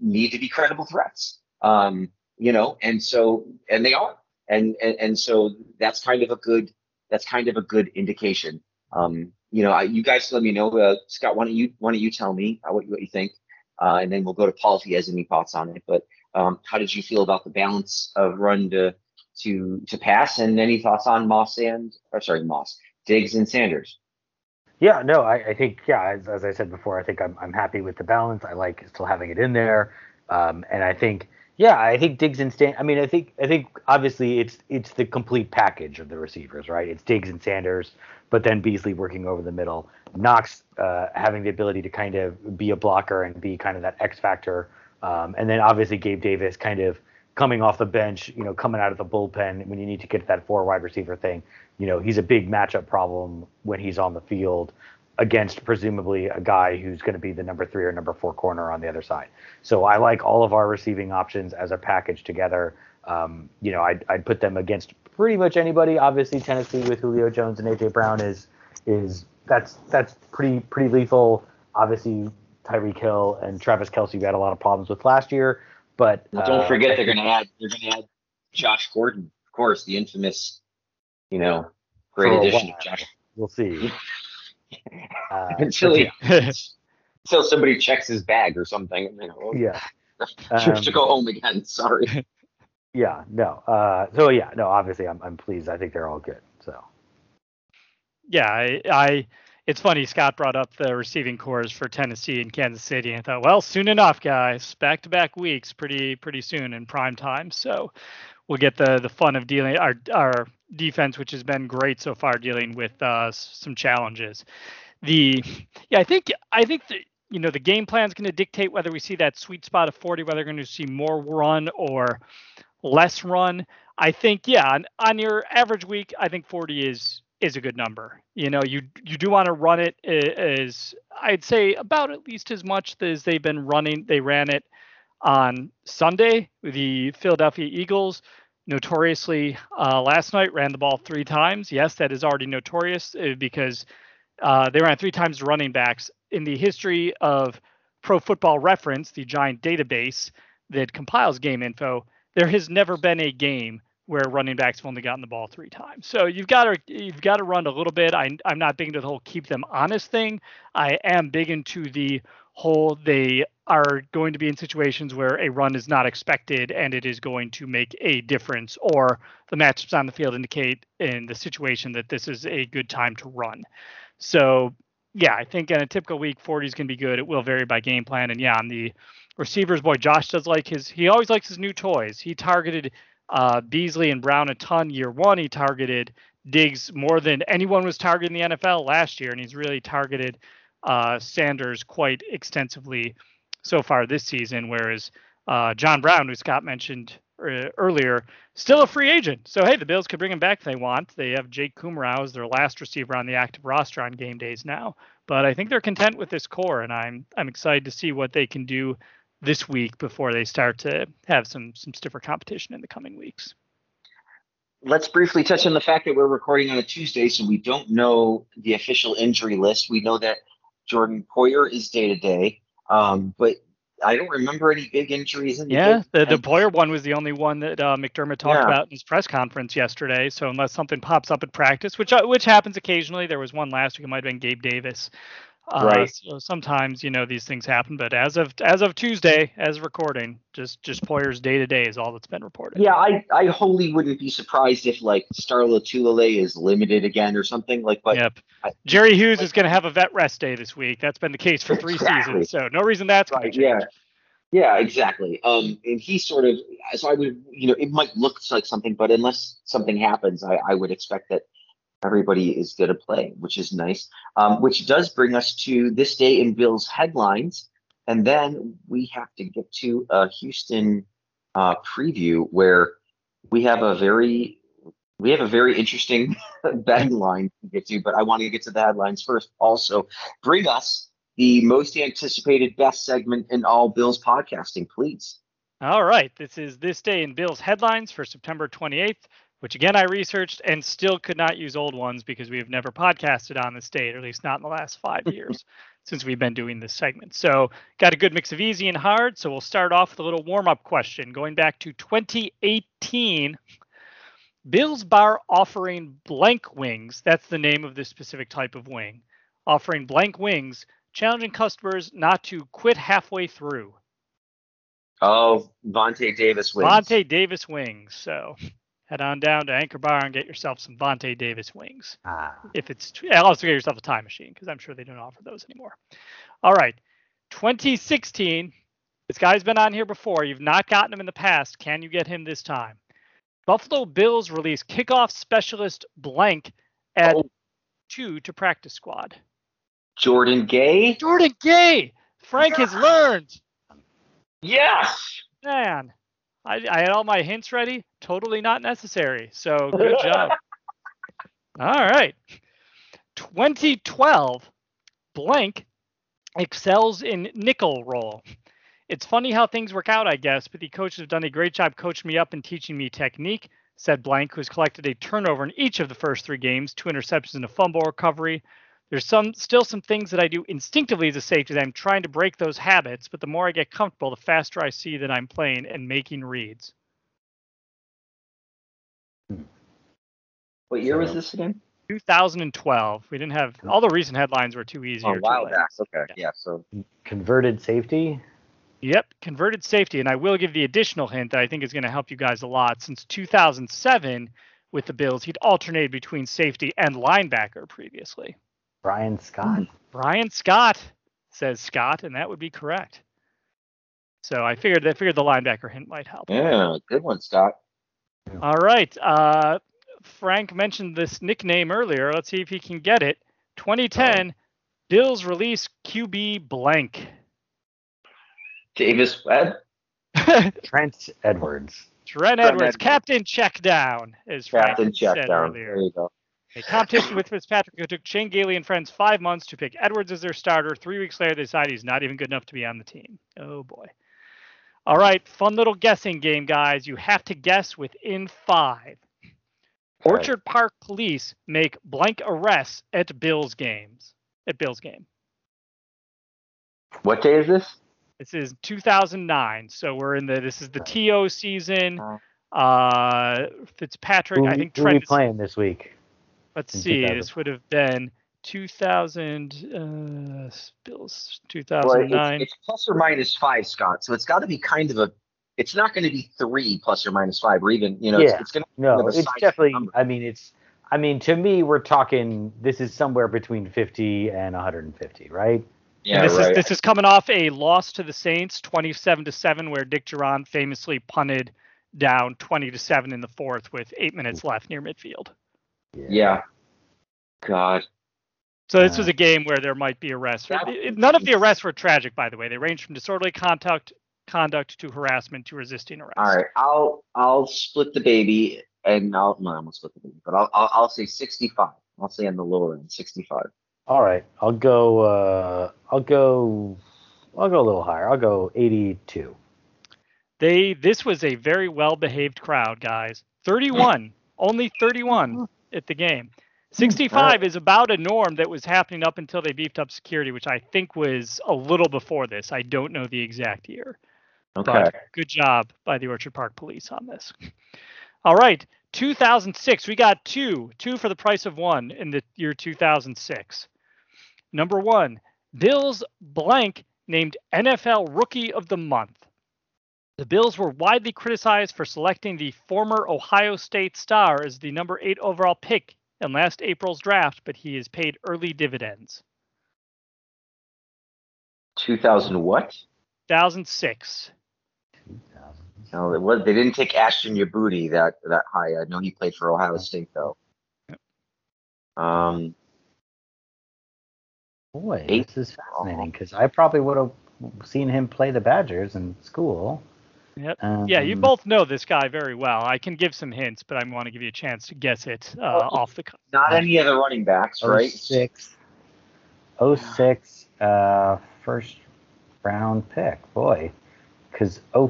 need to be credible threats. You know, and so, and they are, and so that's kind of a good indication. You know, you guys let me know, Scott, why don't you tell me what you think? And then we'll go to Paul if he has any thoughts on it. But how did you feel about the balance of run to pass, and any thoughts on Diggs and Sanders? Yeah, no, I think, yeah, as I said before, I think I'm happy with the balance. I like still having it in there. And I think, yeah, Diggs and Sanders, I mean, I think obviously it's the complete package of the receivers, right? It's Diggs and Sanders, but then Beasley working over the middle, Knox having the ability to kind of be a blocker and be kind of that X factor. And then obviously Gabe Davis kind of coming off the bench, you know, coming out of the bullpen when you need to get that 4 wide receiver thing. You know, he's a big matchup problem when he's on the field against presumably a guy who's going to be the number 3 or number 4 corner on the other side. So I like all of our receiving options as a package together. You know, I'd put them against pretty much anybody. Obviously Tennessee with Julio Jones and AJ Brown is pretty lethal. Obviously Tyreek Hill and Travis Kelce we had a lot of problems with last year, but don't forget they're going to add Josh Gordon, of course, the infamous, you know, great addition of Josh. We'll see. Until somebody checks his bag or something, you know, yeah, to go home again. Sorry. Yeah, no. So yeah, no. Obviously, I'm pleased. I think they're all good. So. Yeah, it's funny. Scott brought up the receiving cores for Tennessee and Kansas City, and I thought, well, soon enough, guys, back-to-back weeks, pretty soon in prime time. So we'll get the fun of dealing our defense, which has been great so far, dealing with some challenges. I think that, you know, the game plan is going to dictate whether we see that sweet spot of 40, whether we're going to see more run or less run. I think, yeah, on your average week, I think 40 is a good number. You know, you do want to run it as, I'd say, about at least as much as they've been running. They ran it on Sunday. The Philadelphia Eagles notoriously last night ran the ball 3 times. Yes, that is already notorious because they ran 3 times to running backs. In the history of Pro Football Reference, the giant database that compiles game info, there has never been a game where running backs have only gotten the ball 3 times. So you've got to run a little bit. I'm not big into the whole keep them honest thing. I am big into the whole they are going to be in situations where a run is not expected and it is going to make a difference, or the matchups on the field indicate in the situation that this is a good time to run. So yeah, I think in a typical week, 40 is going to be good. It will vary by game plan. And yeah, on the receivers, boy, Josh does like he always likes his new toys. He targeted Beasley and Brown a ton year one. He targeted Diggs more than anyone was targeting in the NFL last year. And he's really targeted Sanders quite extensively so far this season, whereas John Brown, who Scott mentioned earlier, still a free agent. So, hey, the Bills could bring him back if they want. They have Jake Kumerow as their last receiver on the active roster on game days now. But I think they're content with this core, and I'm excited to see what they can do this week before they start to have some stiffer competition in the coming weeks. Let's briefly touch on the fact that we're recording on a Tuesday, so we don't know the official injury list. We know that Jordan Poyer is day-to-day. But I don't remember any big injuries. The Poyer one was the only one that McDermott talked about in his press conference yesterday. So unless something pops up in practice, which happens occasionally, there was one last week. It might have been Gabe Davis. Right. So sometimes, you know, these things happen. But as of Tuesday, as recording, just Poyer's day to day is all that's been reported. Yeah, I wholly wouldn't be surprised if like Starla Tulele is limited again or something like. But yep. Jerry Hughes is going to have a vet rest day this week. That's been the case for 3 seasons. So no reason that's going to change. Yeah. Yeah, exactly. And he sort of, so I would, you know, it might look like something, but unless something happens, I would expect that everybody is going to play, which is nice, which does bring us to this day in Bills headlines. And then we have to get to a Houston preview where we have a very interesting betting line to get to, but I want to get to the headlines first. Also, bring us the most anticipated best segment in all Bills podcasting, please. All right. This is This Day in Bills headlines for September 28th, which again, I researched and still could not use old ones because we have never podcasted on this date, or at least not in the last 5 years since we've been doing this segment. So got a good mix of easy and hard. So we'll start off with a little warm-up question going back to 2018. Bills Bar offering blank wings. That's the name of this specific type of wing. Offering blank wings, challenging customers not to quit halfway through. Oh, Vontae Davis wings. Vontae Davis wings. So head on down to Anchor Bar and get yourself some Vontae Davis wings. If it's, also get yourself a time machine because I'm sure they don't offer those anymore. All right, 2016. This guy's been on here before. You've not gotten him in the past. Can you get him this time? Buffalo Bills release kickoff specialist blank at 2 to practice squad. Jordan Gay. Frank has learned. Yes. Man, I had all my hints ready. Totally not necessary. So good job. All right. 2012, blank excels in nickel roll. It's funny how things work out, I guess, but the coaches have done a great job coaching me up and teaching me technique, said blank, who's collected a turnover in each of the first 3 games, 2 interceptions and a fumble recovery. There's still some things that I do instinctively as a safety that I'm trying to break those habits, but the more I get comfortable, the faster I see that I'm playing and making reads. What year was this again? 2012. We didn't have all the recent headlines were too easy. Oh, wow, that's okay. Yeah, so converted safety. Yep, converted safety, and I will give the additional hint that I think is going to help you guys a lot. Since 2007 with the Bills, he'd alternated between safety and linebacker previously. Brian Scott, says Scott, and that would be correct. So I figured the linebacker hint might help. Yeah, good one, Scott. All right, Frank mentioned this nickname earlier. Let's see if he can get it. 2010, Bills release QB blank. Davis Webb? Trent Edwards. Captain Checkdown, as Frank said earlier. There you go. A competition with Fitzpatrick who took Shane Gailey and friends 5 months to pick Edwards as their starter. 3 weeks later, they decided he's not even good enough to be on the team. Oh, boy. All right, fun little guessing game, guys. You have to guess within 5. All right. Orchard Park police make blank arrests at Bills game. What day is this? This is 2009, so this is the TO season. Fitzpatrick, I think. Who are we playing this week? Let's see. This would have been 2000. Bills 2009. It's plus or minus 5, Scott. So it's got to be kind of a. It's not going to be 3 plus or minus 5, or even It's going to be it's definitely. Number. I mean, to me, we're talking. This is somewhere between 50 and 150, right? Yeah, and this is coming off a loss to the Saints, 27-7, where Dick Duran famously punted down 20-7 in the fourth with 8 minutes left near midfield. Yeah. God. So this was a game where there might be arrests. None of the arrests were tragic, by the way. They ranged from disorderly conduct to harassment to resisting arrest. All right, I'll split the baby, I'll say 65. I'll say on the lower end, 65. All right, I'll go a little higher. I'll go 82. This was a very well-behaved crowd, guys. 31, only 31 at the game. 65 is about a norm that was happening up until they beefed up security, which I think was a little before this. I don't know the exact year. Okay. But good job by the Orchard Park Police on this. All right, 2006. We got two for the price of one in the year 2006. Number 1, Bills blank named NFL Rookie of the Month. The Bills were widely criticized for selecting the former Ohio State star as the number 8 overall pick in last April's draft, but he has paid early dividends. 2000 what? 2006. No, they didn't take Ashton Yabuti that high. I know he played for Ohio State, though. Yep. Boy, this is fascinating, because I probably would have seen him play the Badgers in school. Yep. Yeah, you both know this guy very well. I can give some hints, but I want to give you a chance to guess it off the cuff. Not any other running backs, right? 06, first round pick. Boy, because 05,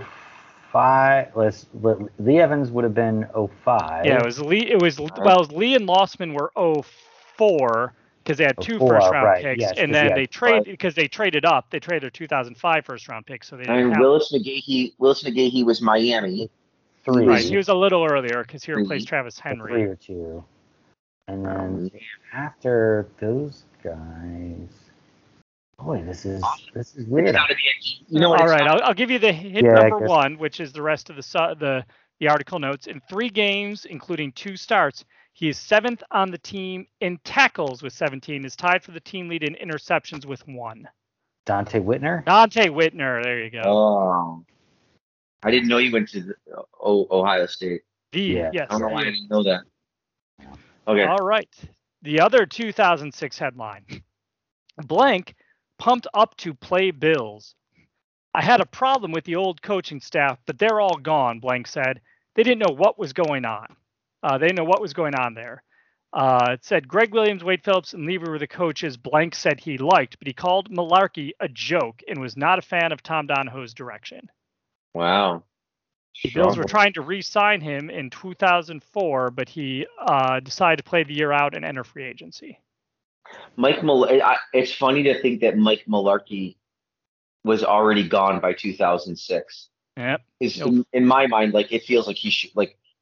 Lee Evans would have been 05. Yeah, it was Lee and Lossman were 04. Because they had two first-round picks, yes, and then they traded because they traded up. They traded a 2005 first-round pick, so they. Willis Nagehi was Miami. 3. Right, he was a little earlier because he replaced Travis Henry. 3 or 2, and then after those guys, boy, this is weird. All right, I'll give you the hit number 1, which is the rest of the article notes. In 3 games, including 2 starts. He is 7th on the team in tackles with 17, is tied for the team lead in interceptions with 1. Donte Whitner? Donte Whitner, there you go. Oh, I didn't know you went to Ohio State. Yes. I don't know why I didn't know that. Okay. All right. The other 2006 headline. Blank pumped up to play Bills. I had a problem with the old coaching staff, but they're all gone, Blank said. They didn't know what was going on. They know what was going on there. It said Greg Williams, Wade Phillips, and Lever were the coaches Blank said he liked, but he called Malarkey a joke and was not a fan of Tom Donahoe's direction. Wow. The Bills were trying to re-sign him in 2004, but he decided to play the year out and enter free agency. It's funny to think that Mike Malarkey was already gone by 2006. Yep. In my mind, it feels like he should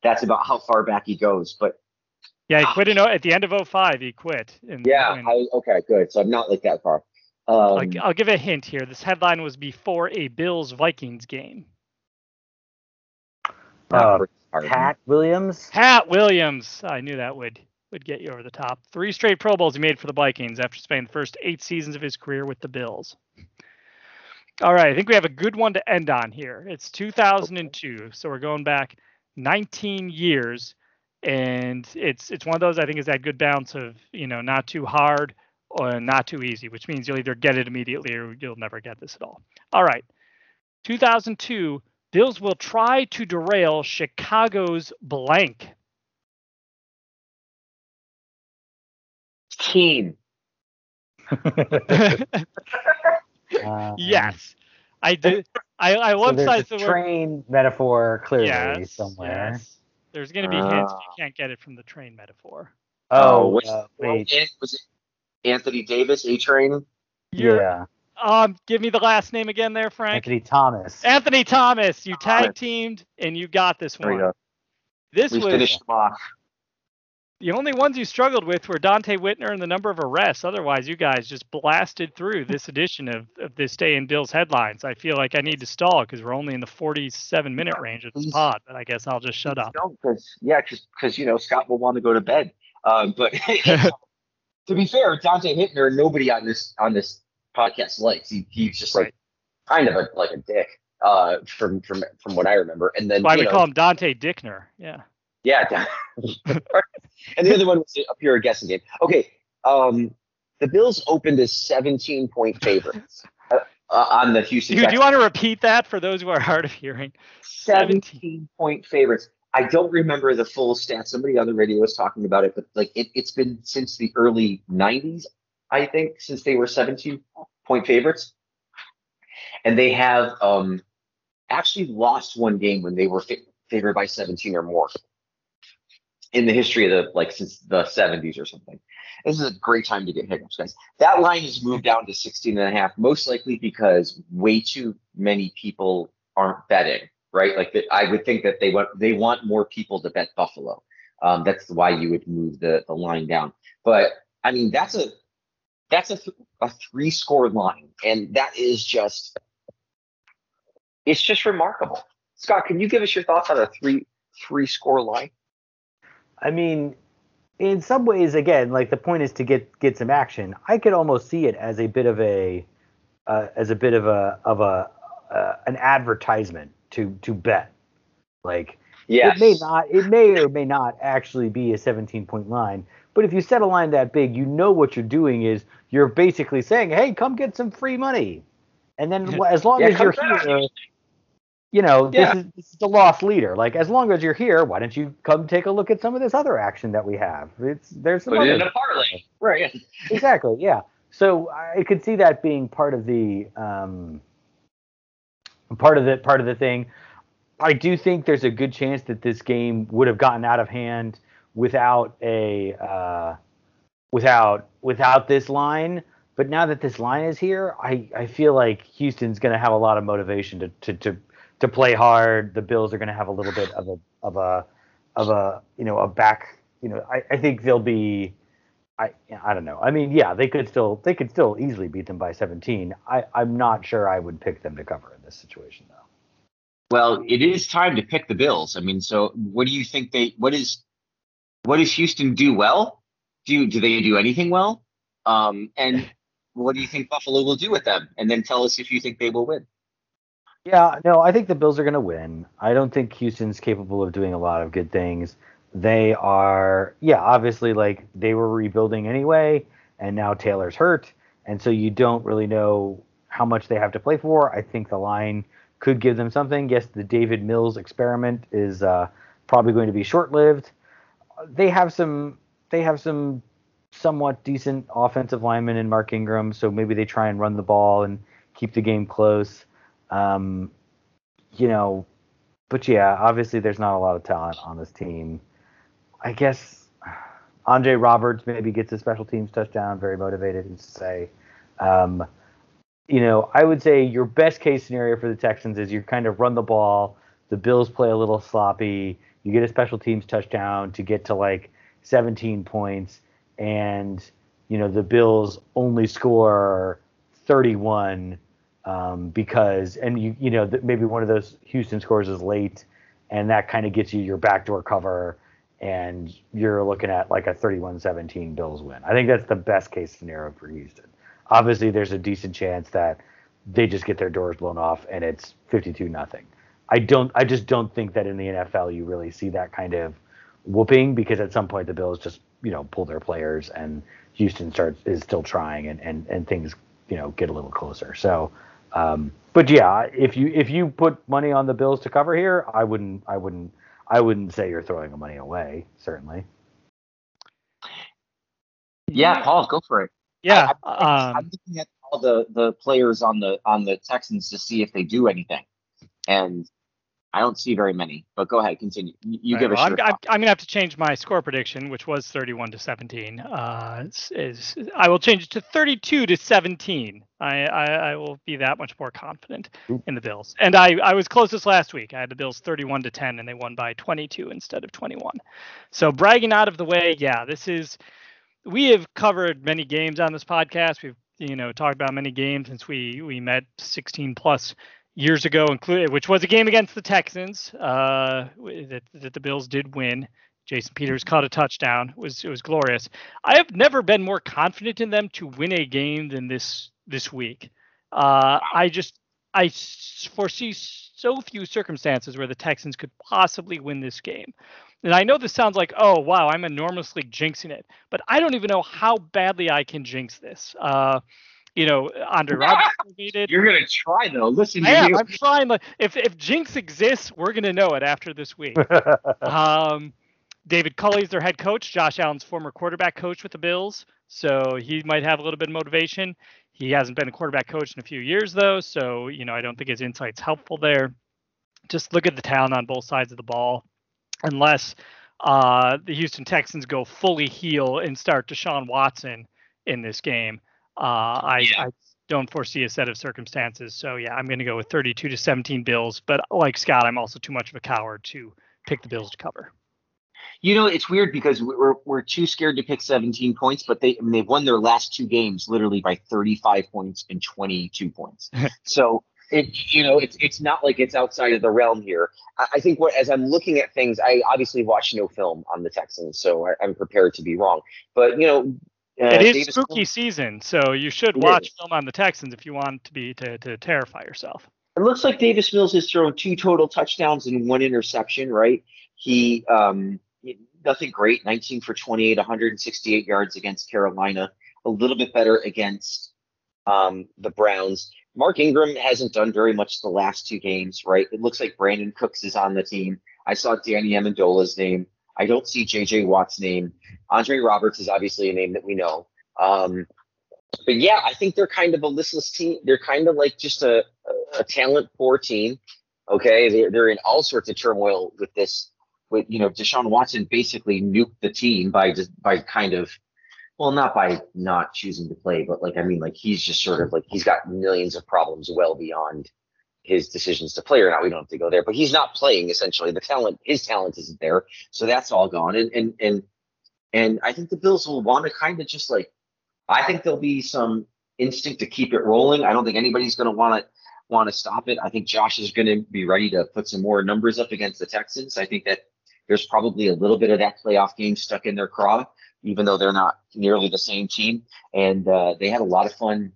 that's about how far back he goes, but yeah, he quit at the end of 05. He quit. Okay, good. So I'm not that far. I'll give a hint here. This headline was before a Bills-Vikings game. Pat Williams. Pat Williams. I knew that would get you over the top. 3 straight Pro Bowls he made for the Vikings after spending the first 8 seasons of his career with the Bills. All right, I think we have a good one to end on here. It's 2002, so we're going back 19 years, and it's one of those I think is that good balance of not too hard or not too easy, which means you'll either get it immediately or you'll never get this at all. All right, 2002, Bills will try to derail Chicago's blank. Team. Yes, I did. I love so there's a train metaphor clearly somewhere. Yes. There's going to be hints if you can't get it from the train metaphor. Was it Anthony Davis, A Train? Yeah. Give me the last name again there, Frank. Anthony Thomas. You tag teamed and you got this one. We finished them off. The only ones you struggled with were Donte Whitner and the number of arrests. Otherwise, you guys just blasted through this edition of This Day in Bills Headlines. I feel like I need to stall because we're only in the 47-minute range of this pod, but I guess I'll just shut up. Because Scott will want to go to bed. But to be fair, Donte Whitner, nobody on this podcast likes. He's just kind of a dick from what I remember. And then why we call him Donte Dickner? Yeah. Yeah, and the other one was a pure guessing game. Okay, the Bills opened as 17-point favorites on the Houston. Do you want to repeat that for those who are hard of hearing? 17-point favorites. I don't remember the full stats. Somebody on the radio was talking about it, but it's been since the early 90s, I think, since they were 17-point favorites, and they have actually lost one game when they were favored by 17 or more. In the history of since the 70s or something. This is a great time to get hiccups, guys. That line has moved down to 16.5, most likely because way too many people aren't betting, right? I would think that they want more people to bet Buffalo. That's why you would move the line down. But I mean, that's a 3-score line, and that is just remarkable. Scott, can you give us your thoughts on a 3-score line? I mean, in some ways, again, the point is to get some action. I could almost see it as a bit of a an advertisement to bet. Like, yes. It may or may not actually be a 17-point line. But if you set a line that big, you know what you're doing is you're basically saying, hey, come get some free money. And then as long as you're here, you know, this is the loss leader. Like, as long as you're here, why don't you come take a look at some of this other action that we have? There's some. Put it in a parlay. Right. Exactly, yeah. So I could see that being part of the thing. I do think there's a good chance that this game would have gotten out of hand without this line, but now that this line is here, I feel like Houston's going to have a lot of motivation to play hard. The Bills are going to have a little bit of a back, I think they'll be, I don't know. I mean, yeah, they could still easily beat them by 17. I'm not sure I would pick them to cover in this situation though. Well, it is time to pick the Bills. I mean, so what do you think what does Houston do well? Do they do anything well? And what do you think Buffalo will do with them? And then tell us if you think they will win. Yeah, no, I think the Bills are going to win. I don't think Houston's capable of doing a lot of good things. They are, obviously, like, they were rebuilding anyway, and now Taylor's hurt, and so you don't really know how much they have to play for. I think the line could give them something. Yes, the David Mills experiment is probably going to be short-lived. They have some somewhat decent offensive linemen in Mark Ingram, so maybe they try and run the ball and keep the game close. But yeah, obviously there's not a lot of talent on this team. I guess Andre Roberts maybe gets a special teams touchdown, very motivated, and say, I would say your best case scenario for the Texans is you kind of run the ball, the Bills play a little sloppy, you get a special teams touchdown to get to like 17 points, and the Bills only score 31 because, and maybe one of those Houston scores is late, and that kind of gets you your backdoor cover, and you're looking at like a 31-17 Bills win. I think that's the best case scenario for Houston. Obviously, there's a decent chance that they just get their doors blown off and it's 52-0. I just don't think that in the NFL you really see that kind of whooping, because at some point the Bills just pull their players and Houston is still trying and things get a little closer. So, but yeah, if you put money on the Bills to cover here, I wouldn't say you're throwing the money away. Certainly. Yeah, Paul, go for it. Yeah, I'm looking at all the players on the Texans to see if they do anything, and I don't see very many. But go ahead, continue. You give us. Well, I'm gonna have to change my score prediction, which was 31-17. I will change it to 32-17. I will be that much more confident in the Bills. And I was closest last week. I had the Bills 31-10, and they won by 22 instead of 21. So bragging out of the way, yeah, this is. We have covered many games on this podcast. We've, talked about many games since we met 16 plus years ago, included, which was a game against the Texans that the Bills did win. Jason Peters caught a touchdown. It was glorious. I have never been more confident in them to win a game than this week. I foresee so few circumstances where the Texans could possibly win this game. And I know this sounds like, oh, wow, I'm enormously jinxing it. But I don't even know how badly I can jinx this. Andre Roberts. You're going to try, though. Listen, I'm trying. If jinx exists, we're going to know it after this week. David Culley's their head coach, Josh Allen's former quarterback coach with the Bills. So he might have a little bit of motivation. He hasn't been a quarterback coach in a few years, though. So, I don't think his insight's helpful there. Just look at the talent on both sides of the ball. Unless the Houston Texans go fully heel and start Deshaun Watson in this game, I don't foresee a set of circumstances. So, yeah, I'm going to go with 32-17 Bills. But like Scott, I'm also too much of a coward to pick the Bills to cover. It's weird because we're too scared to pick 17 points, but they've won their last two games literally by 35 points and 22 points. So. It's not like it's outside of the realm here. I think as I'm looking at things, I obviously watch no film on the Texans, so I'm prepared to be wrong. But it is Davis spooky season, so you should watch film on the Texans if you want to terrify yourself. It looks like Davis Mills has thrown 2 total touchdowns and 1 interception, right? He, nothing great, 19 for 28, 168 yards against Carolina, a little bit better against the Browns. Mark Ingram hasn't done very much the last 2 games, right? It looks like Brandon Cooks is on the team. I saw Danny Amendola's name. I don't see J.J. Watt's name. Andre Roberts is obviously a name that we know. But yeah, I think they're kind of a listless team. They're kind of like just a talent poor team. Okay, they're in all sorts of turmoil with this. With, you know, Deshaun Watson basically nuked the team by kind of, well, not by not choosing to play, but like, I mean, like he's just sort of like, he's got millions of problems well beyond his decisions to play or not. We don't have to go there, but he's not playing essentially. His talent isn't there, so that's all gone. And I think the Bills will want to kind of just like, I think there'll be some instinct to keep it rolling. I don't think anybody's going to want to stop it. I think Josh is going to be ready to put some more numbers up against the Texans. I think that there's probably a little bit of that playoff game stuck in their craw, even though they're not nearly the same team. And they had a lot of fun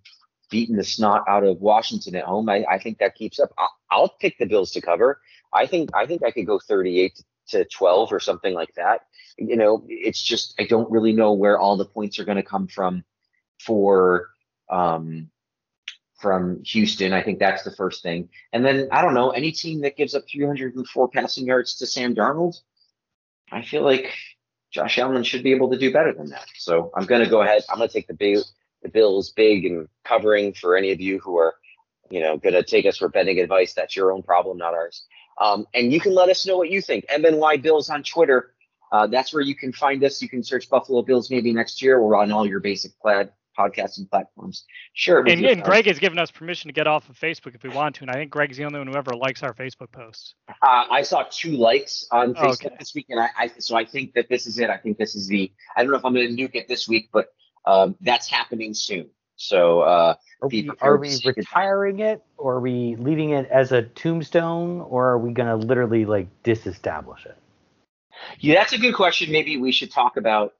beating the snot out of Washington at home. I think that keeps up. I'll pick the Bills to cover. I think I could go 38-12 or something like that. You know, it's just I don't really know where all the points are going to come from. From Houston, I think that's the first thing. And then, I don't know, any team that gives up 304 passing yards to Sam Darnold, I feel like Josh Allen should be able to do better than that. So I'm going to go ahead. I'm going to take the Bills big and covering. For any of you who are, you know, going to take us for betting advice, that's your own problem, not ours. And you can let us know what you think. MNY Bills on Twitter. That's where you can find us. You can search Buffalo Bills maybe next year. We're on all your basic podcasting platforms. Sure. And Greg has given us permission to get off of Facebook if we want to. And I think Greg's the only one who ever likes our Facebook posts. I saw 2 likes on Facebook this week. And so I think that this is it. I think this is I don't know if I'm going to nuke it this week, but that's happening soon. So are we retiring it, or are we leaving it as a tombstone, or are we going to literally like disestablish it? Yeah, that's a good question. Maybe we should talk about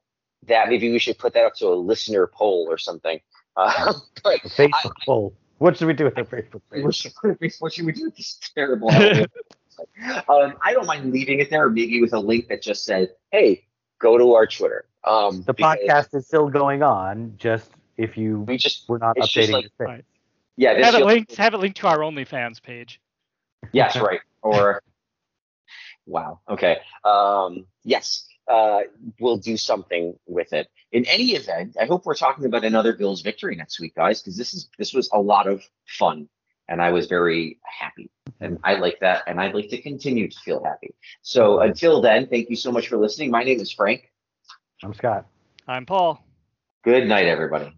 that. Maybe we should put that up to a listener poll or something. But Facebook poll. What should we do with the Facebook page? What should we do with this terrible? I don't mind leaving it there, maybe with a link that just said, "Hey, go to our Twitter." The podcast is still going on. Just if you we're not updating like, the right. Yeah, have it linked to our OnlyFans page. Yes, right. Or. Wow. Okay. Yes. We'll do something with it. In any event, I hope we're talking about another Bills victory next week, guys, because this was a lot of fun, and I was very happy, and I like that, and I'd like to continue to feel happy. So until then, thank you so much for listening. My name is Frank. I'm Scott. I'm Paul. Good night, everybody.